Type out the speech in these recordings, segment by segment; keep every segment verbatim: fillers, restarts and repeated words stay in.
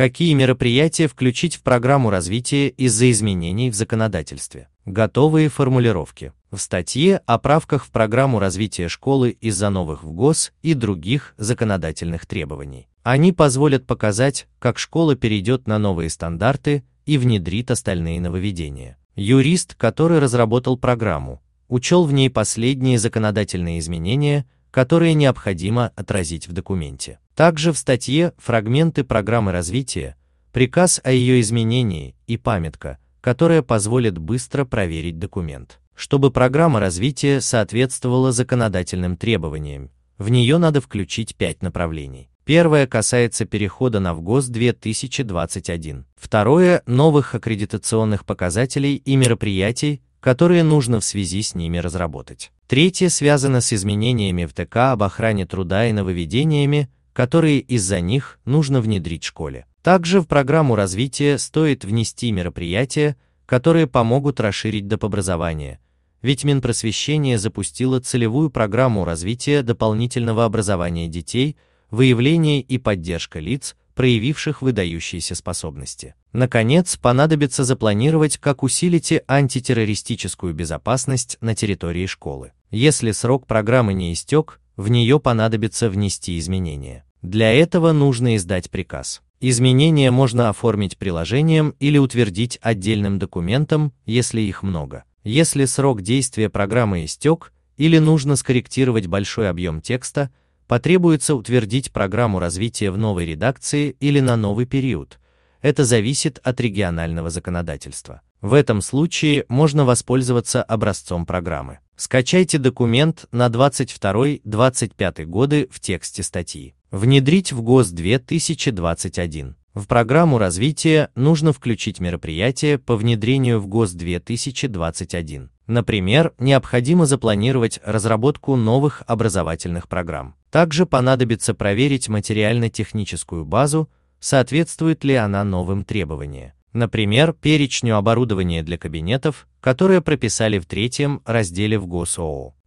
Какие мероприятия включить в программу развития из-за изменений в законодательстве? Готовые формулировки. В статье о правках в программу развития школы из-за новых ВГОС и других законодательных требований. Они позволят показать, как школа перейдет на новые стандарты и внедрит остальные нововведения. Юрист, который разработал программу, учел в ней последние законодательные изменения, которые необходимо отразить в документе. Также в статье «Фрагменты программы развития», приказ о ее изменении и памятка, которая позволит быстро проверить документ. Чтобы программа развития соответствовала законодательным требованиям, в нее надо включить пять направлений. Первое касается перехода на ВГОС две тысячи двадцать один. Второе – новых аккредитационных показателей и мероприятий, которые нужно в связи с ними разработать. Третье связано с изменениями в ТК об охране труда и нововведениями, которые из-за них нужно внедрить в школе. Также в программу развития стоит внести мероприятия, которые помогут расширить допобразование, ведь Минпросвещение запустило целевую программу развития дополнительного образования детей, выявление и поддержка лиц, проявивших выдающиеся способности. Наконец, понадобится запланировать, как усилите антитеррористическую безопасность на территории школы. Если срок программы не истек, в нее понадобится внести изменения. Для этого нужно издать приказ. Изменения можно оформить приложением или утвердить отдельным документом, если их много. Если срок действия программы истек или нужно скорректировать большой объем текста, потребуется утвердить программу развития в новой редакции или на новый период. Это зависит от регионального законодательства. В этом случае можно воспользоваться образцом программы. Скачайте документ на двадцать второй — двадцать пятый годы в тексте статьи. Внедрить ВГОС две тысячи двадцать один. В программу развития нужно включить мероприятия по внедрению ВГОС две тысячи двадцать один. Например, необходимо запланировать разработку новых образовательных программ. Также понадобится проверить материально-техническую базу, соответствует ли она новым требованиям. Например, перечню оборудования для кабинетов, которое прописали в третьем разделе ВГОС.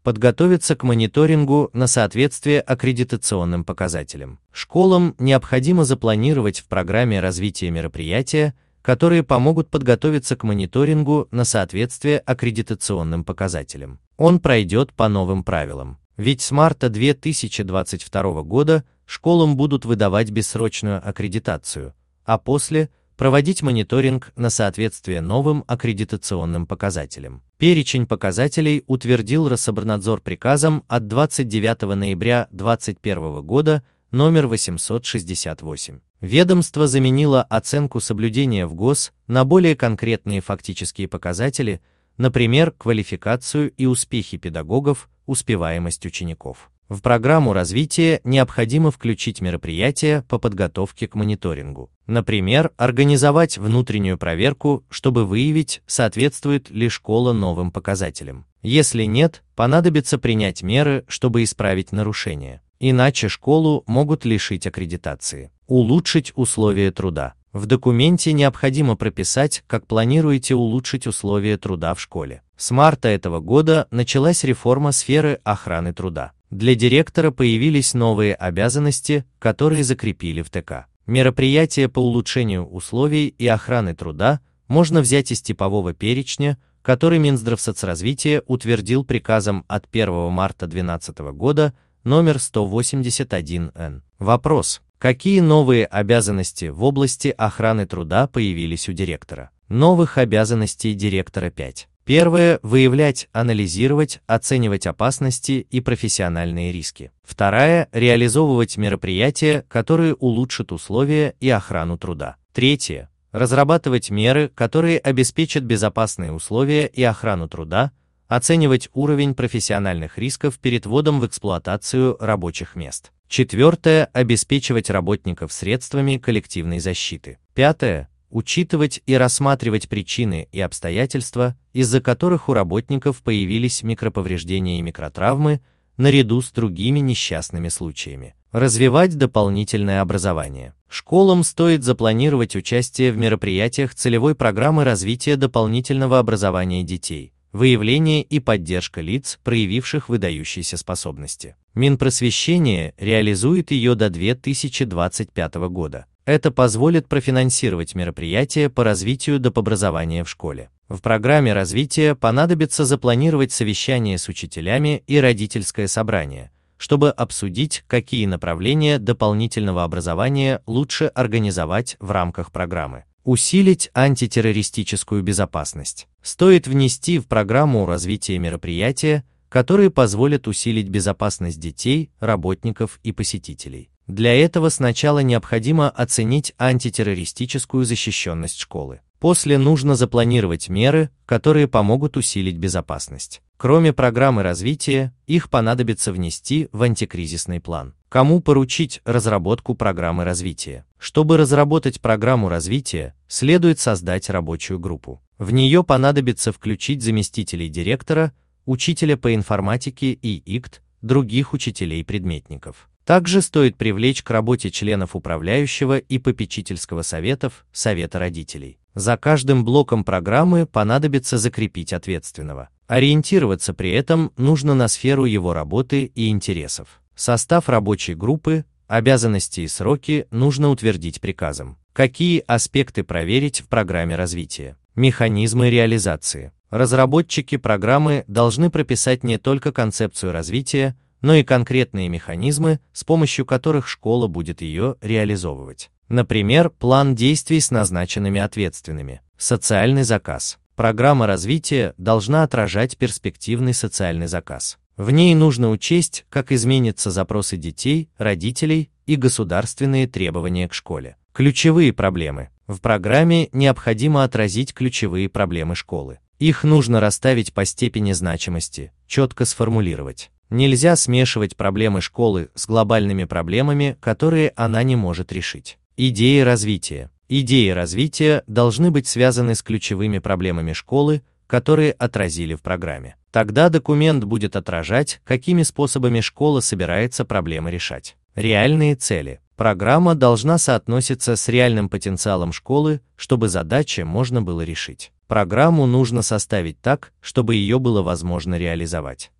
Подготовиться к мониторингу на соответствие аккредитационным показателям. Школам необходимо запланировать в программе развития мероприятия, которые помогут подготовиться к мониторингу на соответствие аккредитационным показателям. Он пройдет по новым правилам. Ведь с марта две тысячи двадцать второго года школам будут выдавать бессрочную аккредитацию, а после – проводить мониторинг на соответствие новым аккредитационным показателям. Перечень показателей утвердил Рособрнадзор приказом от двадцать девятого ноября две тысячи двадцать первого года номер восемьсот шестьдесят восемь. Ведомство заменило оценку соблюдения ВГОС на более конкретные фактические показатели, например, квалификацию и успехи педагогов, успеваемость учеников. В программу развития необходимо включить мероприятия по подготовке к мониторингу. Например, организовать внутреннюю проверку, чтобы выявить, соответствует ли школа новым показателям. Если нет, понадобится принять меры, чтобы исправить нарушения. Иначе школу могут лишить аккредитации. Улучшить условия труда. В документе необходимо прописать, как планируете улучшить условия труда в школе. С марта этого года началась реформа сферы охраны труда. Для директора появились новые обязанности, которые закрепили в ТК. Мероприятия по улучшению условий и охраны труда можно взять из типового перечня, который Минздравсоцразвития утвердил приказом от первого марта две тысячи двенадцатого года номер сто восемьдесят один Н. Вопрос. Какие новые обязанности в области охраны труда появились у директора? Новых обязанностей директора пять. Первое – выявлять, анализировать, оценивать опасности и профессиональные риски. Второе – реализовывать мероприятия, которые улучшат условия и охрану труда. Третье – разрабатывать меры, которые обеспечат безопасные условия и охрану труда, оценивать уровень профессиональных рисков перед вводом в эксплуатацию рабочих мест. Четвертое – обеспечивать работников средствами коллективной защиты. Пятое – учитывать и рассматривать причины и обстоятельства, из-за которых у работников появились микроповреждения и микротравмы, наряду с другими несчастными случаями. Развивать дополнительное образование. Школам стоит запланировать участие в мероприятиях целевой программы развития дополнительного образования детей, выявление и поддержка лиц, проявивших выдающиеся способности. Минпросвещение реализует ее до две тысячи двадцать пятого года. Это позволит профинансировать мероприятия по развитию дополнительного образования в школе. В программе развития понадобится запланировать совещание с учителями и родительское собрание, чтобы обсудить, какие направления дополнительного образования лучше организовать в рамках программы. Усилить антитеррористическую безопасность. Стоит внести в программу развития мероприятия, которые позволят усилить безопасность детей, работников и посетителей. Для этого сначала необходимо оценить антитеррористическую защищенность школы. После нужно запланировать меры, которые помогут усилить безопасность. Кроме программы развития, их понадобится внести в антикризисный план. Кому поручить разработку программы развития? Чтобы разработать программу развития, следует создать рабочую группу. В нее понадобится включить заместителей директора, учителя по информатике и ИКТ, других учителей-предметников. Также стоит привлечь к работе членов управляющего и попечительского советов, совета родителей. За каждым блоком программы понадобится закрепить ответственного. Ориентироваться при этом нужно на сферу его работы и интересов. Состав рабочей группы, обязанности и сроки нужно утвердить приказом. Какие аспекты проверить в программе развития? Механизмы реализации. Разработчики программы должны прописать не только концепцию развития, но и конкретные механизмы, с помощью которых школа будет ее реализовывать. Например, план действий с назначенными ответственными. Социальный заказ. Программа развития должна отражать перспективный социальный заказ. В ней нужно учесть, как изменятся запросы детей, родителей и государственные требования к школе. Ключевые проблемы. В программе необходимо отразить ключевые проблемы школы. Их нужно расставить по степени значимости, четко сформулировать. Нельзя смешивать проблемы школы с глобальными проблемами, которые она не может решить. Идеи развития. Идеи развития должны быть связаны с ключевыми проблемами школы, которые отразили в программе. Тогда документ будет отражать, какими способами школа собирается проблемы решать. Реальные цели. Программа должна соотноситься с реальным потенциалом школы, чтобы задачи можно было решить. Программу нужно составить так, чтобы ее было возможно реализовать.